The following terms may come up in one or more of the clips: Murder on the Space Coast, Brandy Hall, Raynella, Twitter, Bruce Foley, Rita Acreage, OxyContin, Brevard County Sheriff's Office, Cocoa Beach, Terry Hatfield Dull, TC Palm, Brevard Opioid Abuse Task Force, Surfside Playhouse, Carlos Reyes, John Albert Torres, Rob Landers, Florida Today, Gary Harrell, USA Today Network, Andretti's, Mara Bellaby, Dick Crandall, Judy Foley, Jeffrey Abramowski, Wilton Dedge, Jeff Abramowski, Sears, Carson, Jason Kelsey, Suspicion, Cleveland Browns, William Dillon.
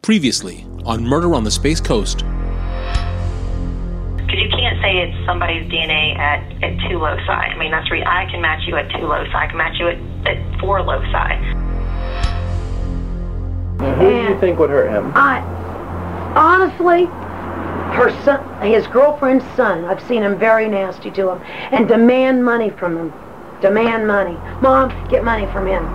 Previously on Murder on the Space Coast. Because you can't say it's somebody's DNA at two loci. I mean, that's I can match you at two loci. I can match you at four loci. Now, who do you think would hurt him? Honestly, her son, his girlfriend's son. I've seen him very nasty to him and demand money from him. Demand money. Mom, get money from him.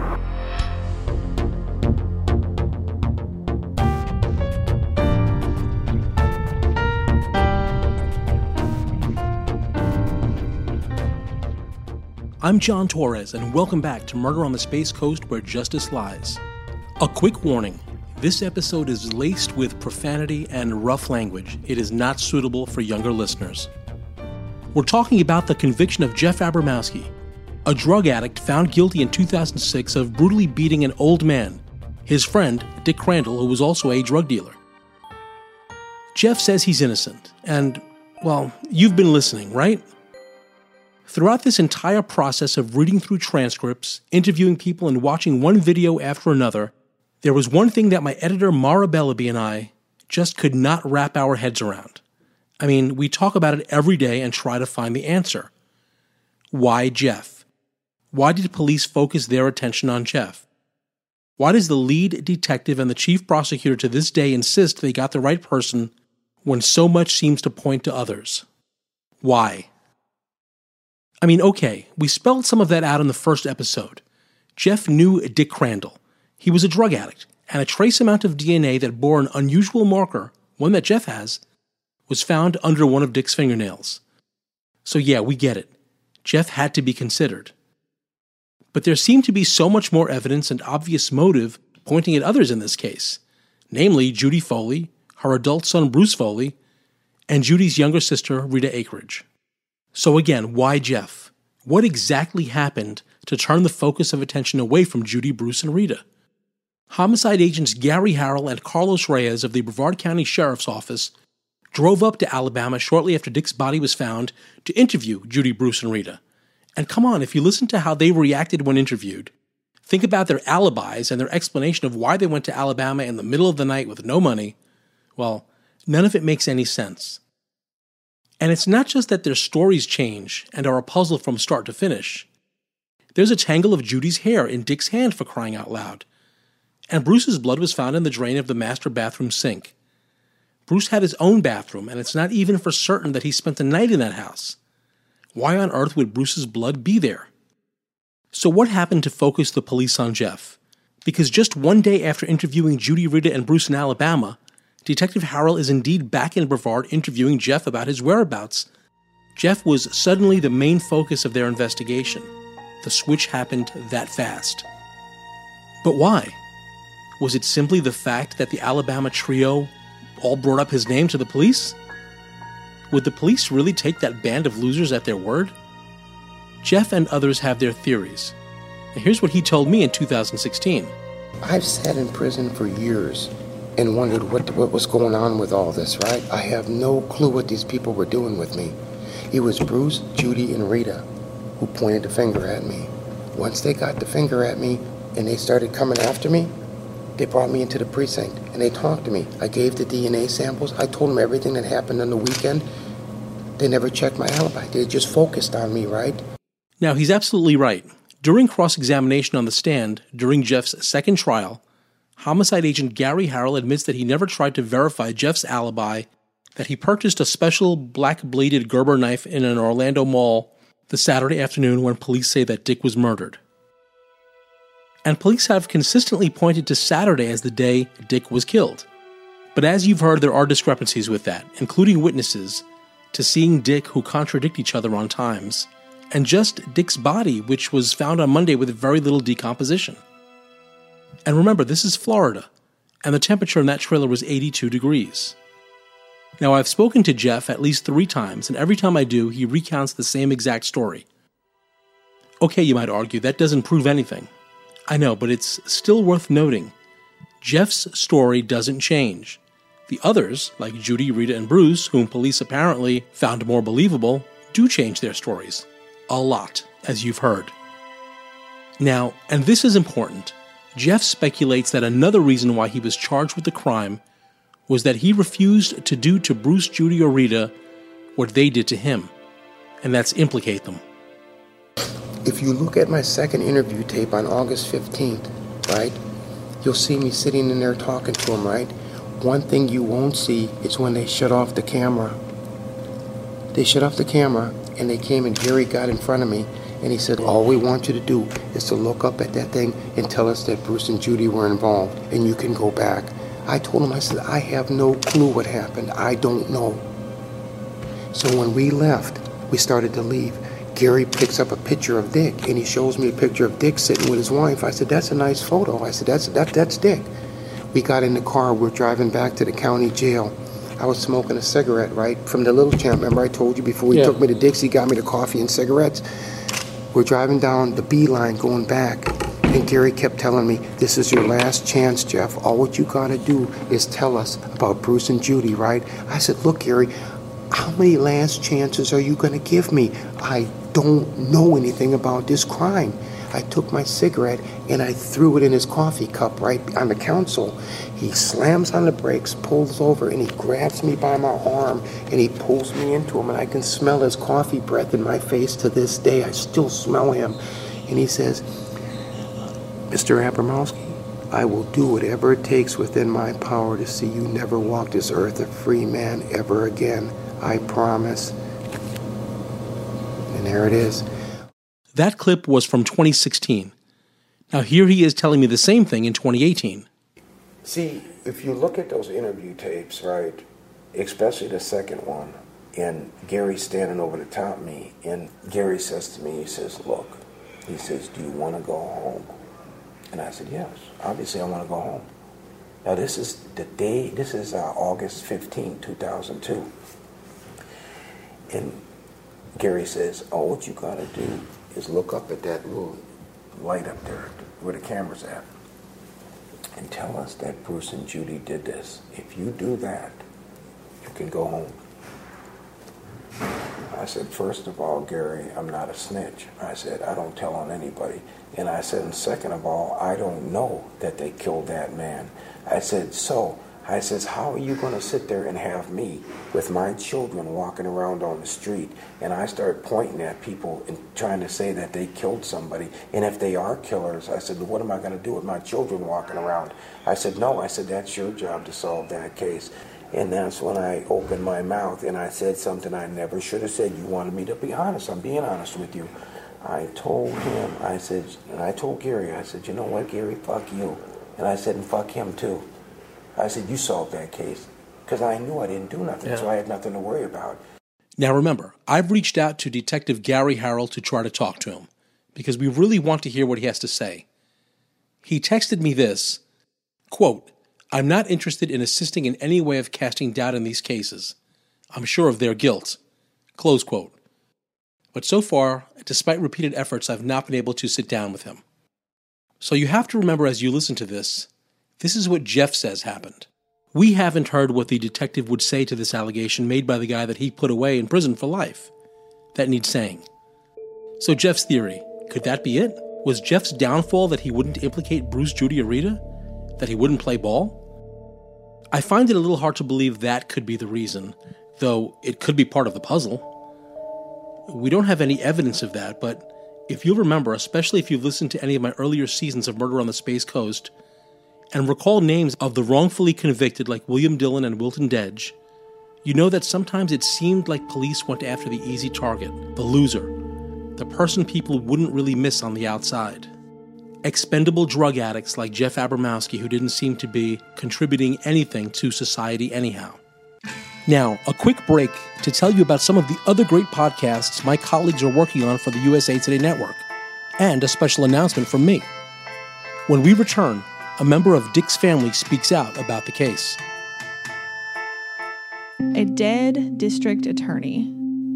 I'm John Torres, and welcome back to Murder on the Space Coast, where justice lies. A quick warning. This episode is laced with profanity and rough language. It is not suitable for younger listeners. We're talking about the conviction of Jeff Abramowski, a drug addict found guilty in 2006 of brutally beating an old man, his friend Dick Crandall, who was also a drug dealer. Jeff says he's innocent, and, well, you've been listening, right? Throughout this entire process of reading through transcripts, interviewing people, and watching one video after another, there was one thing that my editor, Mara Bellaby, and I just could not wrap our heads around. I mean, we talk about it every day and try to find the answer. Why Jeff? Why did police focus their attention on Jeff? Why does the lead detective and the chief prosecutor to this day insist they got the right person when so much seems to point to others? Why? I mean, okay, we spelled some of that out in the first episode. Jeff knew Dick Crandall. He was a drug addict, and a trace amount of DNA that bore an unusual marker, one that Jeff has, was found under one of Dick's fingernails. So yeah, we get it. Jeff had to be considered. But there seemed to be so much more evidence and obvious motive pointing at others in this case, namely Judy Foley, her adult son Bruce Foley, and Judy's younger sister Rita Acreage. So again, why Jeff? What exactly happened to turn the focus of attention away from Judy, Bruce, and Rita? Homicide agents Gary Harrell and Carlos Reyes of the Brevard County Sheriff's Office drove up to Alabama shortly after Dick's body was found to interview Judy, Bruce, and Rita. And come on, if you listen to how they reacted when interviewed, think about their alibis and their explanation of why they went to Alabama in the middle of the night with no money, well, none of it makes any sense. And it's not just that their stories change and are a puzzle from start to finish. There's a tangle of Judy's hair in Dick's hand, for crying out loud. And Bruce's blood was found in the drain of the master bathroom sink. Bruce had his own bathroom, and it's not even for certain that he spent the night in that house. Why on earth would Bruce's blood be there? So what happened to focus the police on Jeff? Because just one day after interviewing Judy, Rita, and Bruce in Alabama, Detective Harrell is indeed back in Brevard interviewing Jeff about his whereabouts. Jeff was suddenly the main focus of their investigation. The switch happened that fast. But why? Was it simply the fact that the Alabama trio all brought up his name to the police? Would the police really take that band of losers at their word? Jeff and others have their theories. And here's what he told me in 2016. I've sat in prison for years and wondered what was going on with all this, right? I have no clue what these people were doing with me. It was Bruce, Judy, and Rita who pointed the finger at me. Once they got the finger at me and they started coming after me, they brought me into the precinct, and they talked to me. I gave the DNA samples. I told them everything that happened on the weekend. They never checked my alibi. They just focused on me, right? Now, he's absolutely right. During cross-examination on the stand, during Jeff's second trial, homicide agent Gary Harrell admits that he never tried to verify Jeff's alibi, that he purchased a special black-bladed Gerber knife in an Orlando mall the Saturday afternoon when police say that Dick was murdered. And police have consistently pointed to Saturday as the day Dick was killed. But as you've heard, there are discrepancies with that, including witnesses to seeing Dick who contradict each other on times, and just Dick's body, which was found on Monday with very little decomposition. And remember, this is Florida, and the temperature in that trailer was 82 degrees. Now, I've spoken to Jeff at least 3 times, and every time I do, he recounts the same exact story. Okay, you might argue, that doesn't prove anything. I know, but it's still worth noting. Jeff's story doesn't change. The others, like Judy, Rita, and Bruce, whom police apparently found more believable, do change their stories. A lot, as you've heard. Now, and this is important, Jeff speculates that another reason why he was charged with the crime was that he refused to do to Bruce, Judy, or Rita what they did to him, and that's implicate them. If you look at my second interview tape on August 15th, right, you'll see me sitting in there talking to him, right? One thing you won't see is when they shut off the camera. They shut off the camera, and they came, and Gary got in front of me, and he said, all we want you to do is to look up at that thing and tell us that Bruce and Judy were involved, and you can go back. I told him, I said, I have no clue what happened. I don't know. So when we left, we started to leave. Gary picks up a picture of Dick, and he shows me a picture of Dick sitting with his wife. I said, that's a nice photo. I said, that's Dick. We got in the car. We're driving back to the county jail. I was smoking a cigarette, right, from the little champ. Remember I told you before he took me to Dick's, he got me the coffee and cigarettes. We're driving down the B line going back. And Gary kept telling me, this is your last chance, Jeff. All what you got to do is tell us about Bruce and Judy, right? I said, look, Gary, how many last chances are you going to give me? I don't know anything about this crime. I took my cigarette and I threw it in his coffee cup right on the console. He slams on the brakes, pulls over, and he grabs me by my arm and he pulls me into him. And I can smell his coffee breath in my face to this day. I still smell him. And he says, Mr. Abramowski, I will do whatever it takes within my power to see you never walk this earth a free man ever again. I promise. And there it is. That clip was from 2016. Now here he is telling me the same thing in 2018. See, if you look at those interview tapes, right, especially the second one, and Gary's standing over the top of me, and Gary says to me, he says, look, he says, do you want to go home? And I said, yes, obviously I want to go home. Now this is the day, this is August 15, 2002. And Gary says, oh, what you got to do is look up at that little light up there where the camera's at and tell us that Bruce and Judy did this. If you do that, you can go home. I said, first of all, Gary, I'm not a snitch. I said, I don't tell on anybody. And I said, and second of all, I don't know that they killed that man. I said, so, I says, how are you going to sit there and have me with my children walking around on the street? And I start pointing at people and trying to say that they killed somebody. And if they are killers, I said, what am I going to do with my children walking around? I said, no, I said, that's your job to solve that case. And that's when I opened my mouth and I said something I never should have said. You wanted me to be honest. I'm being honest with you. I told him, I said, and I told Gary, I said, you know what, Gary, fuck you. And I said, and fuck him too. I said, you solved that case. Because I knew I didn't do nothing, so I had nothing to worry about. Now remember, I've reached out to Detective Gary Harrell to try to talk to him, because we really want to hear what he has to say. He texted me this, quote, I'm not interested in assisting in any way of casting doubt in these cases. I'm sure of their guilt. Close quote. But so far, despite repeated efforts, I've not been able to sit down with him. So you have to remember as you listen to this, this is what Jeff says happened. We haven't heard what the detective would say to this allegation made by the guy that he put away in prison for life. That needs saying. So Jeff's theory, could that be it? Was Jeff's downfall that he wouldn't implicate Bruce, Judy, or Rita? That he wouldn't play ball? I find it a little hard to believe that could be the reason, though it could be part of the puzzle. We don't have any evidence of that, but if you'll remember, especially if you've listened to any of my earlier seasons of Murder on the Space Coast, and recall names of the wrongfully convicted like William Dillon and Wilton Dedge, you know that sometimes it seemed like police went after the easy target, the loser, the person people wouldn't really miss on the outside. Expendable drug addicts like Jeff Abramowski, who didn't seem to be contributing anything to society anyhow. Now, a quick break to tell you about some of the other great podcasts my colleagues are working on for the USA Today Network, and a special announcement from me. When we return, a member of Dick's family speaks out about the case. A dead district attorney,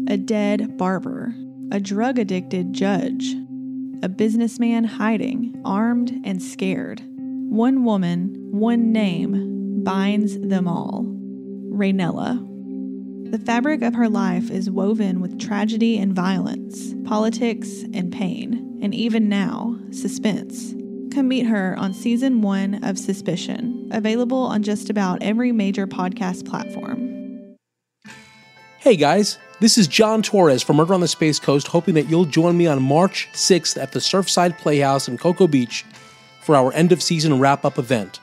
a dead barber, a drug-addicted judge, a businessman hiding, armed and scared. One woman, one name, binds them all. Raynella. The fabric of her life is woven with tragedy and violence, politics and pain, and even now, suspense. Come meet her on Season 1 of Suspicion, available on just about every major podcast platform. Hey guys, this is John Torres from Murder on the Space Coast, hoping that you'll join me on March 6th at the Surfside Playhouse in Cocoa Beach for our end-of-season wrap-up event.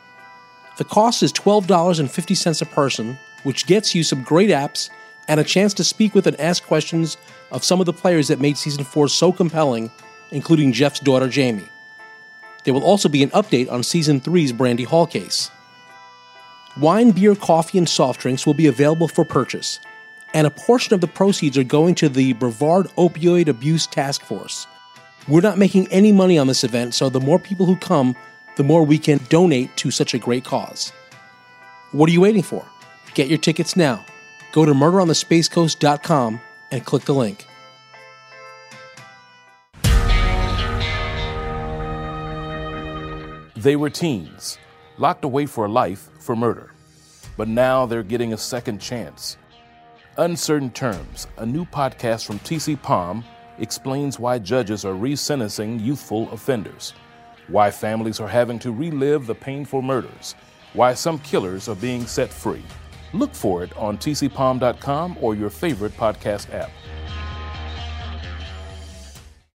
The cost is $12.50 a person, which gets you some great apps and a chance to speak with and ask questions of some of the players that made Season 4 so compelling, including Jeff's daughter, Jamie. There will also be an update on Season 3's Brandy Hall case. Wine, beer, coffee, and soft drinks will be available for purchase, and a portion of the proceeds are going to the Brevard Opioid Abuse Task Force. We're not making any money on this event, so the more people who come, the more we can donate to such a great cause. What are you waiting for? Get your tickets now. Go to murderonthespacecoast.com and click the link. They were teens, locked away for life for murder. But now they're getting a second chance. Uncertain Terms, a new podcast from TC Palm, explains why judges are resentencing youthful offenders, why families are having to relive the painful murders, why some killers are being set free. Look for it on tcpalm.com or your favorite podcast app.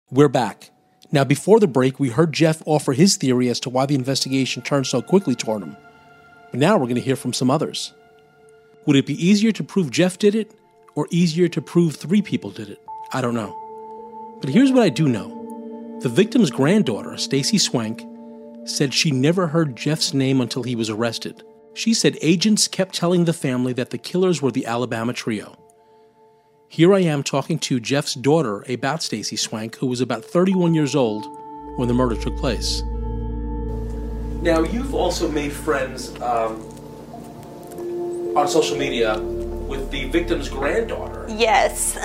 We're back. Now, before the break, we heard Jeff offer his theory as to why the investigation turned so quickly toward him. But now we're going to hear from some others. Would it be easier to prove Jeff did it or easier to prove three people did it? I don't know. But here's what I do know. The victim's granddaughter, Stacy Swank, said she never heard Jeff's name until he was arrested. She said agents kept telling the family that the killers were the Alabama trio. Here I am talking to Jeff's daughter about Stacy Swank, who was about 31 years old when the murder took place. Now, you've also made friends on social media with the victim's granddaughter. Yes,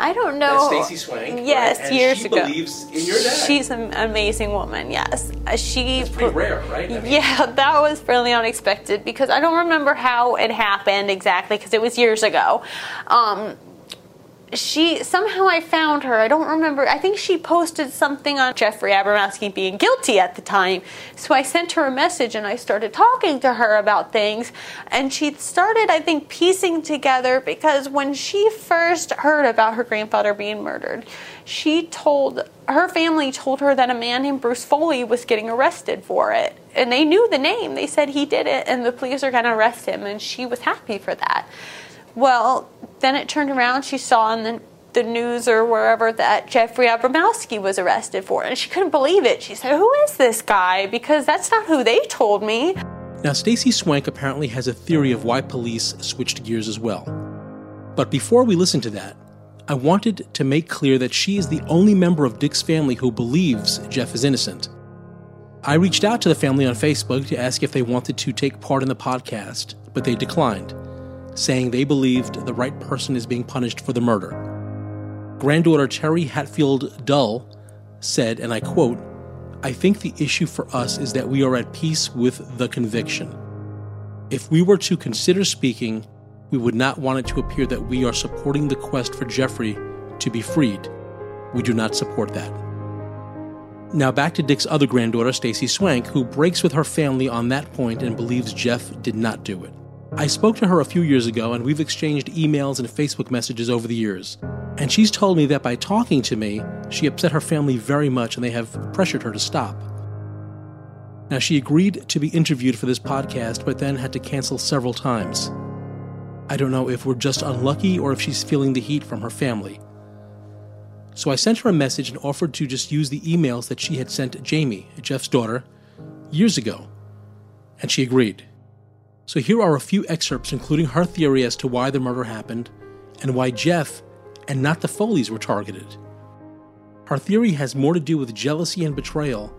I don't know. That's Stacy Swank. Yes, right? Years ago. She believes in your dad. She's an amazing woman. Yes, It's pretty rare, right? I mean, yeah, that was fairly unexpected because I don't remember how it happened exactly because it was years ago. She somehow I found her. I don't remember. I think she posted something on Jeffrey Abramowski being guilty at the time. So I sent her a message and I started talking to her about things. And she started, I think, piecing together because when she first heard about her grandfather being murdered, her family told her that a man named Bruce Foley was getting arrested for it. And they knew the name. They said he did it and the police are going to arrest him. And she was happy for that. Well, then it turned around, she saw in the news or wherever that Jeffrey Abramowski was arrested for it, and she couldn't believe it. She said, who is this guy? Because that's not who they told me. Now, Stacy Swank apparently has a theory of why police switched gears as well. But before we listen to that, I wanted to make clear that she is the only member of Dick's family who believes Jeff is innocent. I reached out to the family on Facebook to ask if they wanted to take part in the podcast, but they declined, saying they believed the right person is being punished for the murder. Granddaughter Terry Hatfield Dull said, and I quote, "I think the issue for us is that we are at peace with the conviction. If we were to consider speaking, we would not want it to appear that we are supporting the quest for Jeffrey to be freed. We do not support that." Now back to Dick's other granddaughter, Stacy Swank, who breaks with her family on that point and believes Jeff did not do it. I spoke to her a few years ago, and we've exchanged emails and Facebook messages over the years. And she's told me that by talking to me, she upset her family very much, and they have pressured her to stop. Now, she agreed to be interviewed for this podcast, but then had to cancel several times. I don't know if we're just unlucky or if she's feeling the heat from her family. So I sent her a message and offered to just use the emails that she had sent Jamie, Jeff's daughter, years ago. And she agreed. So here are a few excerpts, including her theory as to why the murder happened and why Jeff and not the Foleys were targeted. Her theory has more to do with jealousy and betrayal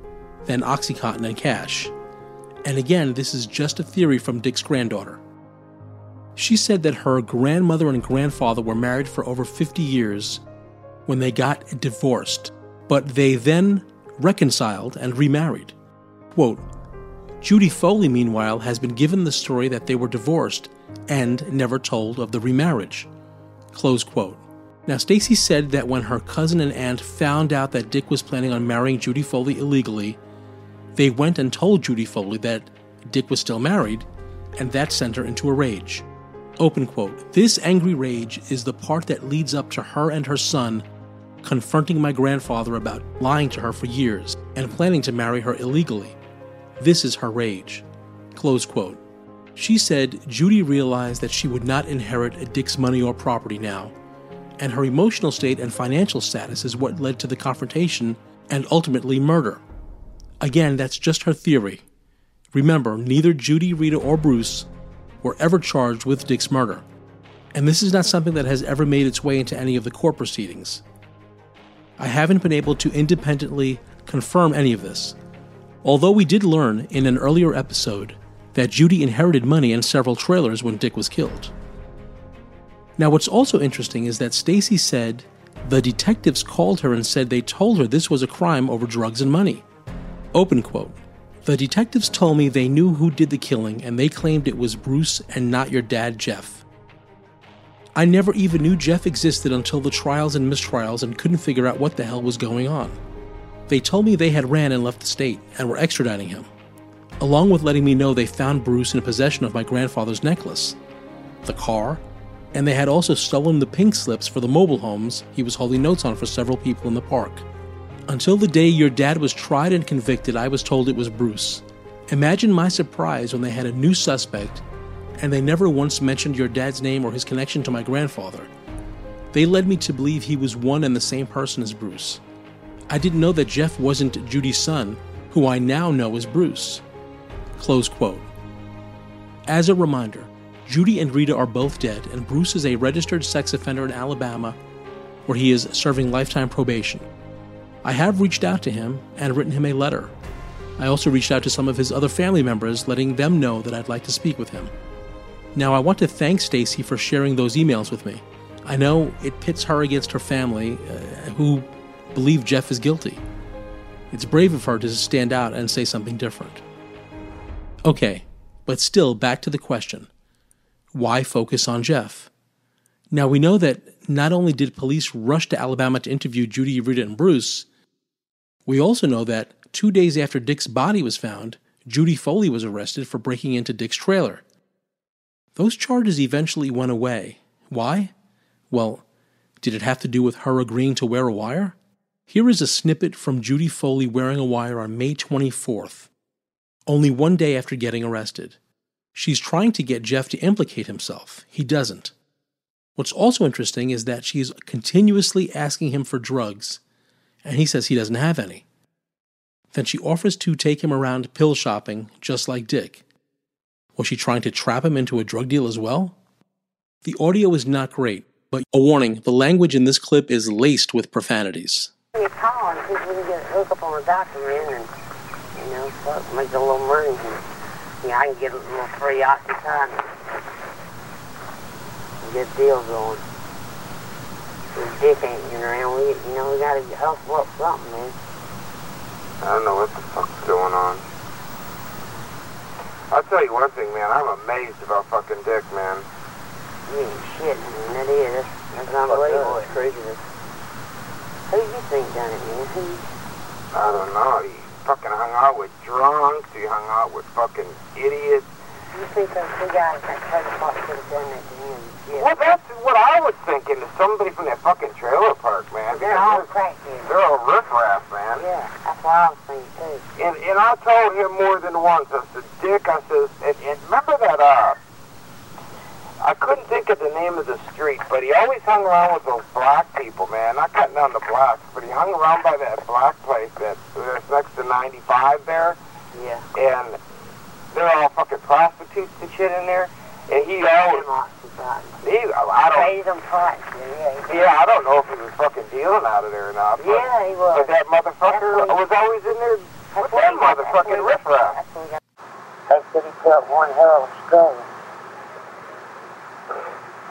than OxyContin and cash. And again, this is just a theory from Dick's granddaughter. She said that her grandmother and grandfather were married for over 50 years when they got divorced, but they then reconciled and remarried. Quote, Judy Foley, meanwhile, has been given the story that they were divorced and never told of the remarriage. Close quote. Now, Stacy said that when her cousin and aunt found out that Dick was planning on marrying Judy Foley illegally, they went and told Judy Foley that Dick was still married, and that sent her into a rage. Open quote. This angry rage is the part that leads up to her and her son confronting my grandfather about lying to her for years and planning to marry her illegally. This is her rage. Close quote. She said Judy realized that she would not inherit Dick's money or property now, and her emotional state and financial status is what led to the confrontation and ultimately murder. Again, that's just her theory. Remember, neither Judy, Rita, or Bruce were ever charged with Dick's murder, and this is not something that has ever made its way into any of the court proceedings. I haven't been able to independently confirm any of this, although we did learn in an earlier episode that Judy inherited money and several trailers when Dick was killed. Now, what's also interesting is that Stacy said the detectives called her and said they told her this was a crime over drugs and money. Open quote. The detectives told me they knew who did the killing, and they claimed it was Bruce and not your dad, Jeff. I never even knew Jeff existed until the trials and mistrials and couldn't figure out what the hell was going on. They told me they had ran and left the state and were extraditing him, along with letting me know they found Bruce in possession of my grandfather's necklace, the car, and they had also stolen the pink slips for the mobile homes he was holding notes on for several people in the park. Until the day your dad was tried and convicted, I was told it was Bruce. Imagine my surprise when they had a new suspect, and they never once mentioned your dad's name or his connection to my grandfather. They led me to believe he was one and the same person as Bruce. I didn't know that Jeff wasn't Judy's son, who I now know is Bruce. Close quote. As a reminder, Judy and Rita are both dead, and Bruce is a registered sex offender in Alabama, where he is serving lifetime probation. I have reached out to him and written him a letter. I also reached out to some of his other family members, letting them know that I'd like to speak with him. Now, I want to thank Stacy for sharing those emails with me. I know it pits her against her family, who believe Jeff is guilty. It's brave of her to stand out and say something different. Okay, but still, back to the question. Why focus on Jeff? Now, we know that not only did police rush to Alabama to interview Judy, Rita, and Bruce, we also know that 2 days after Dick's body was found, Judy Foley was arrested for breaking into Dick's trailer. Those charges eventually went away. Why? Well, did it have to do with her agreeing to wear a wire? Here is a snippet from Judy Foley wearing a wire on May 24th, only one day after getting arrested. She's trying to get Jeff to implicate himself. He doesn't. What's also interesting is that she's continuously asking him for drugs, and he says he doesn't have any. Then she offers to take him around pill shopping, just like Dick. Was she trying to trap him into a drug deal as well? The audio is not great, but a warning, the language in this clip is laced with profanities. You call and see if we can get hook up on a doctor, man, and, you know, fuck, make a little money. And, yeah, I can get a little free OxyContin. Good deal going. This Dick ain't been around. You know, we gotta hustle up something, man. I don't know what the fuck's going on. I'll tell you one thing, man. I'm amazed about fucking Dick, man. You ain't shit, man. That is. That's unbelievable. That's craziness. Who do you think done it, man? I don't know. He fucking hung out with drunks. He hung out with fucking idiots. You think those two guys that kind of fuck could have done that to him? Yeah. Well, that's what I was thinking, is somebody from that fucking trailer park, man. They're all crack dudes. They're all riffraff, man. Yeah, that's what I was thinking, too. And I told him more than once. I said, Dick, I said, and remember that, I couldn't think of the name of the street, but he always hung around with those black people, man. Not cutting down the blacks, but he hung around by that black place that's next to 95 there. Yeah. And they're all fucking prostitutes and shit in there. And he always... I don't know if he was fucking dealing out of there or not. But, yeah, he was. But that motherfucker was always in there What's that motherfucking riffraff? I said he put up one hell of a skull.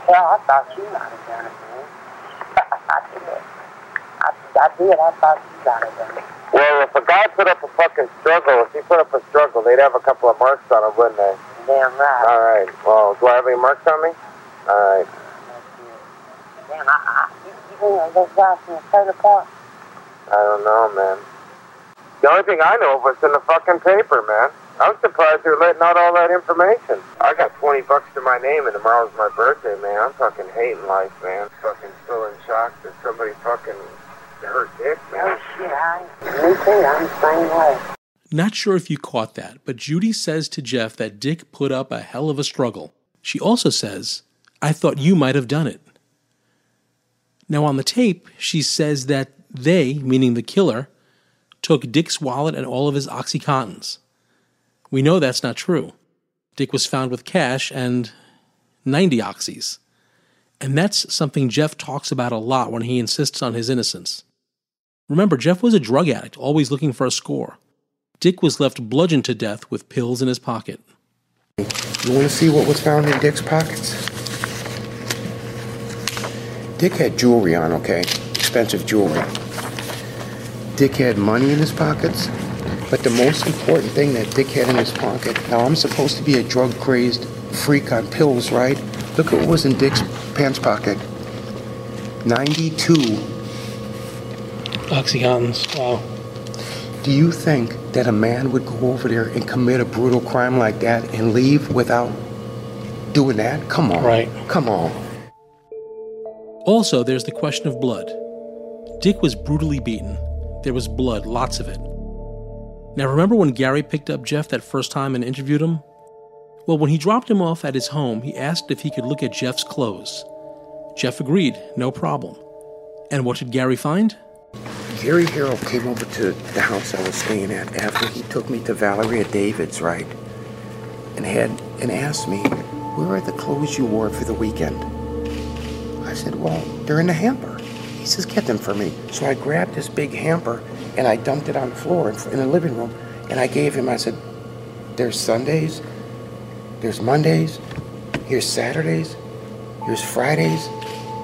Hell, I thought you might have done it, man. I did. I thought you might have done it. Well, if a guy put up a fucking struggle, if he put up a struggle, they'd have a couple of marks on him, wouldn't they? Damn right. All right. Well, do I have any marks on me? All right. Damn, you think those guys in the trailer park? I don't know, man. The only thing I know was in the fucking paper, man. I'm surprised they're letting out all that information. I got $20 to my name and tomorrow's my birthday, man. I'm fucking hating life, man. Fucking still in shock that somebody fucking hurt Dick, man. Oh, shit, me too, I'm the same way. Not sure if you caught that, but Judy says to Jeff that Dick put up a hell of a struggle. She also says, I thought you might have done it. Now on the tape, she says that they, meaning the killer, took Dick's wallet and all of his OxyContins. We know that's not true. Dick was found with cash and 90 oxys. And that's something Jeff talks about a lot when he insists on his innocence. Remember, Jeff was a drug addict, always looking for a score. Dick was left bludgeoned to death with pills in his pocket. You want to see what was found in Dick's pockets? Dick had jewelry on, okay? Expensive jewelry. Dick had money in his pockets. But the most important thing that Dick had in his pocket, now I'm supposed to be a drug-crazed freak on pills, right? Look what was in Dick's pants pocket. 92. OxyContins, wow. Do you think that a man would go over there and commit a brutal crime like that and leave without doing that? Come on. Right. Come on. Also, there's the question of blood. Dick was brutally beaten. There was blood, lots of it. Now, remember when Gary picked up Jeff that first time and interviewed him? Well, when he dropped him off at his home, he asked if he could look at Jeff's clothes. Jeff agreed, no problem. And what did Gary find? Gary Harrell came over to the house I was staying at after he took me to Valeria David's, right? And asked me, where are the clothes you wore for the weekend? I said, well, they're in the hamper. He says, get them for me. So I grabbed this big hamper and I dumped it on the floor in the living room, and I gave him, I said, there's Sundays, there's Mondays, here's Saturdays, here's Fridays.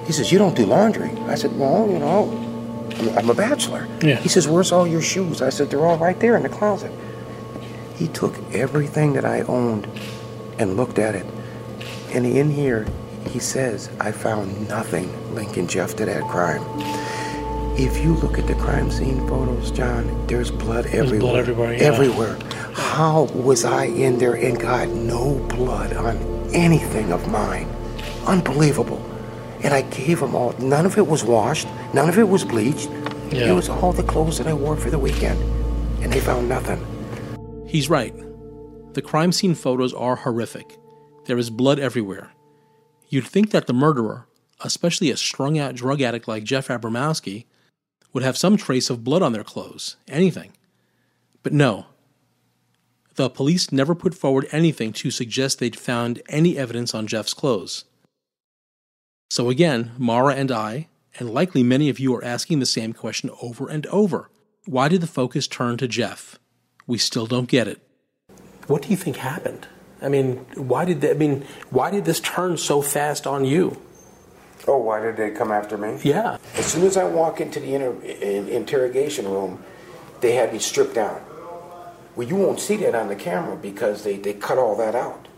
He says, you don't do laundry. I said, well, you know, I'm a bachelor. Yeah. He says, where's all your shoes? I said, they're all right there in the closet. He took everything that I owned and looked at it, and in here, he says, I found nothing linking Jeff to that crime. If you look at the crime scene photos, John, there's blood everywhere. There's blood everywhere, yeah. Everywhere. How was I in there and got no blood on anything of mine? Unbelievable. And I gave them all. None of it was washed. None of it was bleached. Yeah. It was all the clothes that I wore for the weekend. And they found nothing. He's right. The crime scene photos are horrific. There is blood everywhere. You'd think that the murderer, especially a strung-out drug addict like Jeff Abramowski, would have some trace of blood on their clothes, anything. But no. The police never put forward anything to suggest they'd found any evidence on Jeff's clothes. So again, Mara and I, and likely many of you are asking the same question over and over. Why did the focus turn to Jeff? We still don't get it. What do you think happened? I mean, why did this turn so fast on you? Oh, why did they come after me? Yeah. As soon as I walk into the interrogation room, they had me stripped down. Well, you won't see that on the camera because they cut all that out.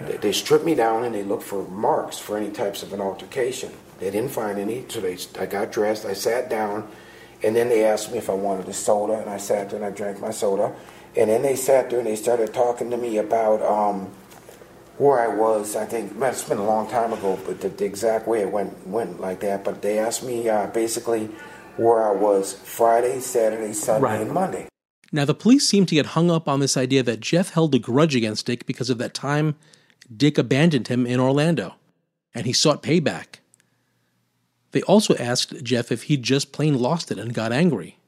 They stripped me down and they looked for marks for any types of an altercation. They didn't find any, so I got dressed, I sat down, and then they asked me if I wanted a soda, and I sat there and I drank my soda. And then they sat there and they started talking to me about where I was. I think, man, it's been a long time ago, but the exact way it went like that. But they asked me basically where I was Friday, Saturday, Sunday, and Monday. Now, the police seem to get hung up on this idea that Jeff held a grudge against Dick because of that time Dick abandoned him in Orlando, and he sought payback. They also asked Jeff if he'd just plain lost it and got angry.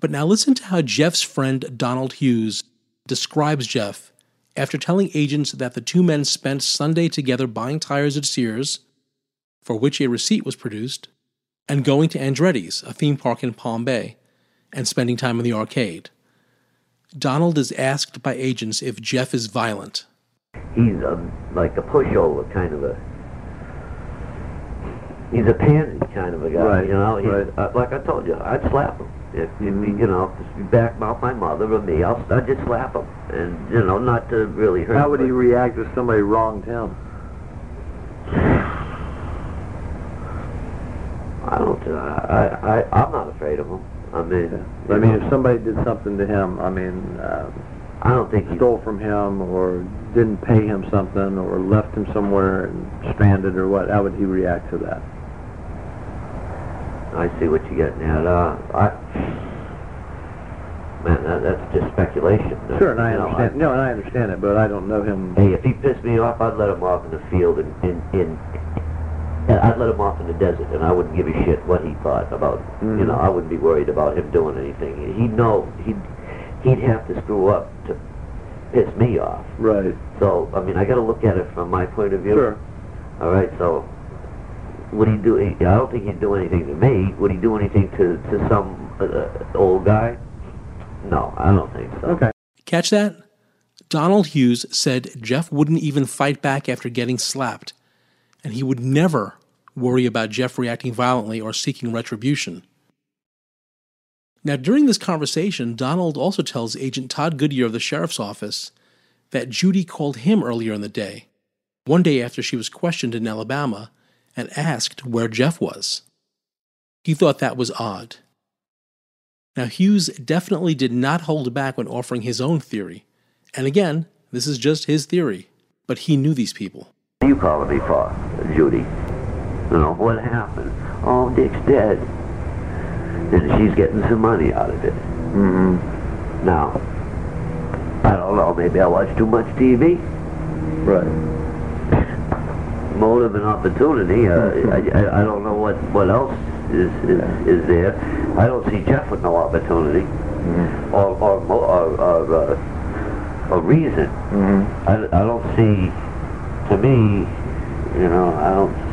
But now listen to how Jeff's friend Donald Hughes describes Jeff after telling agents that the two men spent Sunday together buying tires at Sears, for which a receipt was produced, and going to Andretti's, a theme park in Palm Bay, and spending time in the arcade. Donald is asked by agents if Jeff is violent. He's like a pushover kind of a... He's a pansy kind of a guy, right, you know. Right. Like I told you, I'd slap him. If you know, if back out my mother or me, I'd just slap him. And, you know, not to really hurt him. How would he react if somebody wronged him? I'm not afraid of him. I mean... Yeah. I mean, if somebody did something to him, I mean... I don't think he stole from him or didn't pay him something or left him somewhere and stranded or what, how would he react to that? I see what you're getting at. That's just speculation. Sure, and I understand. No, and I understand it, but I don't know him. Hey, if he pissed me off, I'd let him off in the field and I'd let him off in the desert, and I wouldn't give a shit what he thought about. Mm-hmm. You know, I wouldn't be worried about him doing anything. He'd have to screw up to piss me off. Right. So, I mean, I got to look at it from my point of view. Sure. All right, so would he do... I don't think he'd do anything to me. Would he do anything to some old guy? No, I don't think so. Okay. Catch that? Donald Hughes said Jeff wouldn't even fight back after getting slapped, and he would never worry about Jeff reacting violently or seeking retribution. Now, during this conversation, Donald also tells Agent Todd Goodyear of the Sheriff's Office that Judy called him earlier in the day, one day after she was questioned in Alabama, and asked where Jeff was. He thought that was odd. Now, Hughes definitely did not hold back when offering his own theory. And again, this is just his theory, but he knew these people. You called me for, Judy. You know, what happened? Oh, Dick's dead. And she's getting some money out of it. Mm-hmm. Now, I don't know, maybe I watch too much TV. Right. Motive and opportunity, I don't know what else is there. I don't see Jeff with no opportunity. Mm-hmm. or reason. Mm-hmm. I don't see, to me, you know, I don't...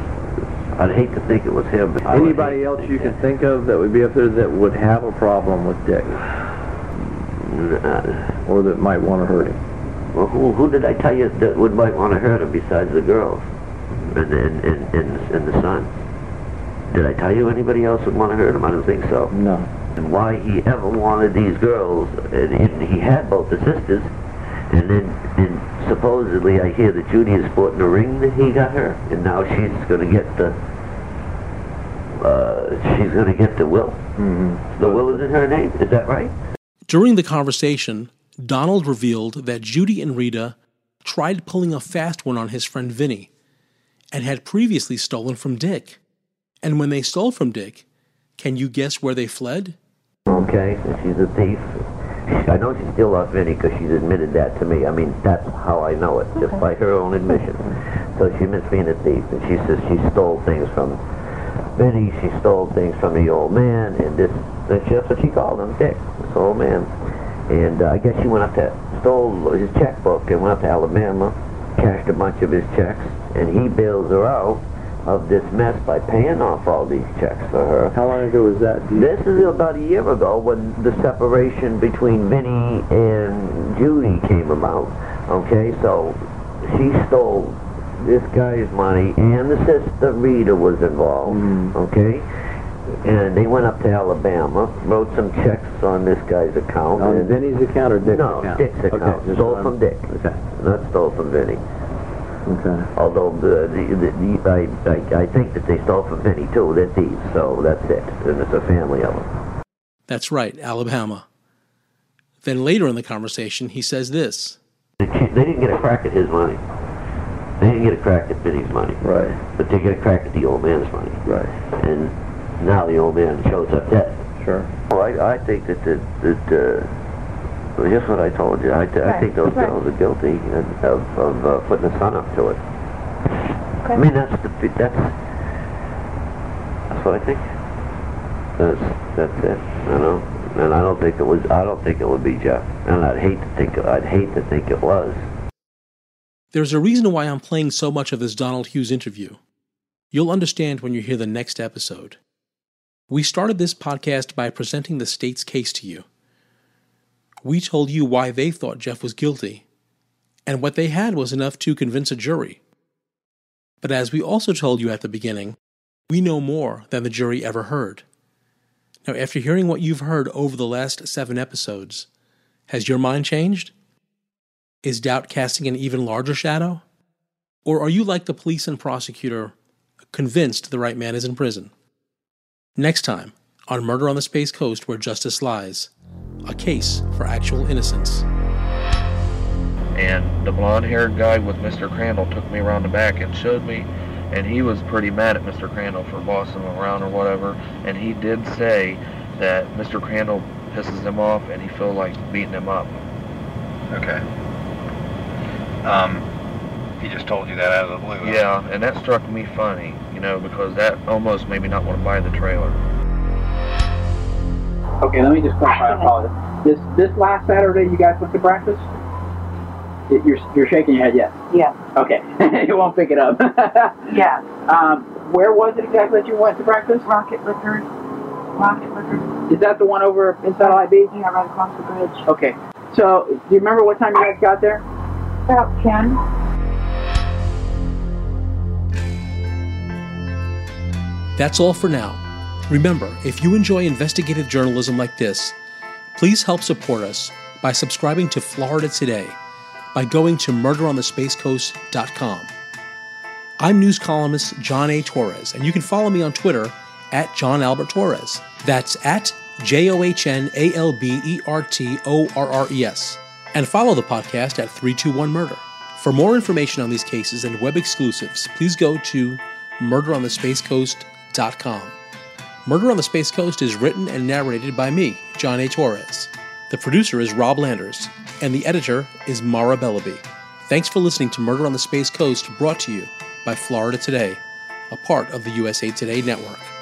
I'd hate to think it was him. But anybody else you can think of that would be up there that would have a problem with Dick? Or that might want to hurt him? Well, who did I tell you that might want to hurt him besides the girls and the son? Did I tell you anybody else would want to hurt him? I don't think so. No. And why he ever wanted these girls, and he had both the sisters, and then supposedly I hear that Judy is sporting a ring that he got her, and now she's going to get the will. Mm-hmm. The will is in her name. Is that right? During the conversation, Donald revealed that Judy and Rita tried pulling a fast one on his friend Vinny, and had previously stolen from Dick. And when they stole from Dick, can you guess where they fled? Okay, she's a thief. I know she's still off Vinny because she's admitted that to me. I mean, that's how I know it, just by her own admission. So she admits being a thief, and she says she stole things from Vinny, she stole things from the old man, and that's what she called him, Dick, this old man. And I guess she went up to, stole his checkbook and went up to Alabama, cashed a bunch of his checks, and he bails her out of this mess by paying off all these checks for her. How long ago was that? This is about a year ago when the separation between Vinny and Judy came about. Okay, so she stole this guy's money, and the sister Rita was involved. Mm-hmm. Okay, and they went up to Alabama, wrote some checks on this guy's account. On Vinny's account or Dick's account? No, Dick's account. Okay. Stole from Dick. Okay. Not stole from Vinny. Okay. Although I think that they stole from Vinny too. They're thieves, so that's it. And it's a family of them. That's right, Alabama. Then later in the conversation, he says this. They didn't get a crack at his money. They didn't get a crack at Vinny's money. Right. But they get a crack at the old man's money. Right. And now the old man shows up dead. Sure. Well, I think that well, just what I told you. I think those girls are guilty of putting a son up to it. Okay. I mean, that's what I think. That's it. You know, and I don't think it was. I don't think it would be Jeff. And I'd hate to think it was. There's a reason why I'm playing so much of this Donald Hughes interview. You'll understand when you hear the next episode. We started this podcast by presenting the state's case to you. We told you why they thought Jeff was guilty, and what they had was enough to convince a jury. But as we also told you at the beginning, we know more than the jury ever heard. Now, after hearing what you've heard over the last 7 episodes, has your mind changed? Is doubt casting an even larger shadow? Or are you, like the police and prosecutor, convinced the right man is in prison? Next time, on Murder on the Space Coast, Where Justice Lies, a case for actual innocence. And the blonde-haired guy with Mr. Crandall took me around the back and showed me, and he was pretty mad at Mr. Crandall for bossing him around or whatever, and he did say that Mr. Crandall pisses him off and he feels like beating him up. Okay. He just told you that out of the blue. Yeah, huh? And that struck me funny, you know, because that almost made me not want to buy the trailer. Okay, let me just clarify. I apologize. This last Saturday you guys went to breakfast? You're shaking your head, yes? Yeah. Okay. You won't pick it up. Yeah. Where was it exactly that you went to breakfast? Rocket Liquors. Is that the one over in Satellite Beach? Yeah, right across the bridge. Okay. So, do you remember what time you guys got there? About 10. That's all for now. Remember, if you enjoy investigative journalism like this, please help support us by subscribing to Florida Today, by going to murderonthespacecoast.com. I'm news columnist John A. Torres, and you can follow me on Twitter at John Albert Torres. That's at JOHNALBERTORRES. And follow the podcast at 321 Murder. For more information on these cases and web exclusives, please go to murderonthespacecoast.com. Murder on the Space Coast is written and narrated by me, John A. Torres. The producer is Rob Landers, and the editor is Mara Bellaby. Thanks for listening to Murder on the Space Coast, brought to you by Florida Today, a part of the USA Today Network.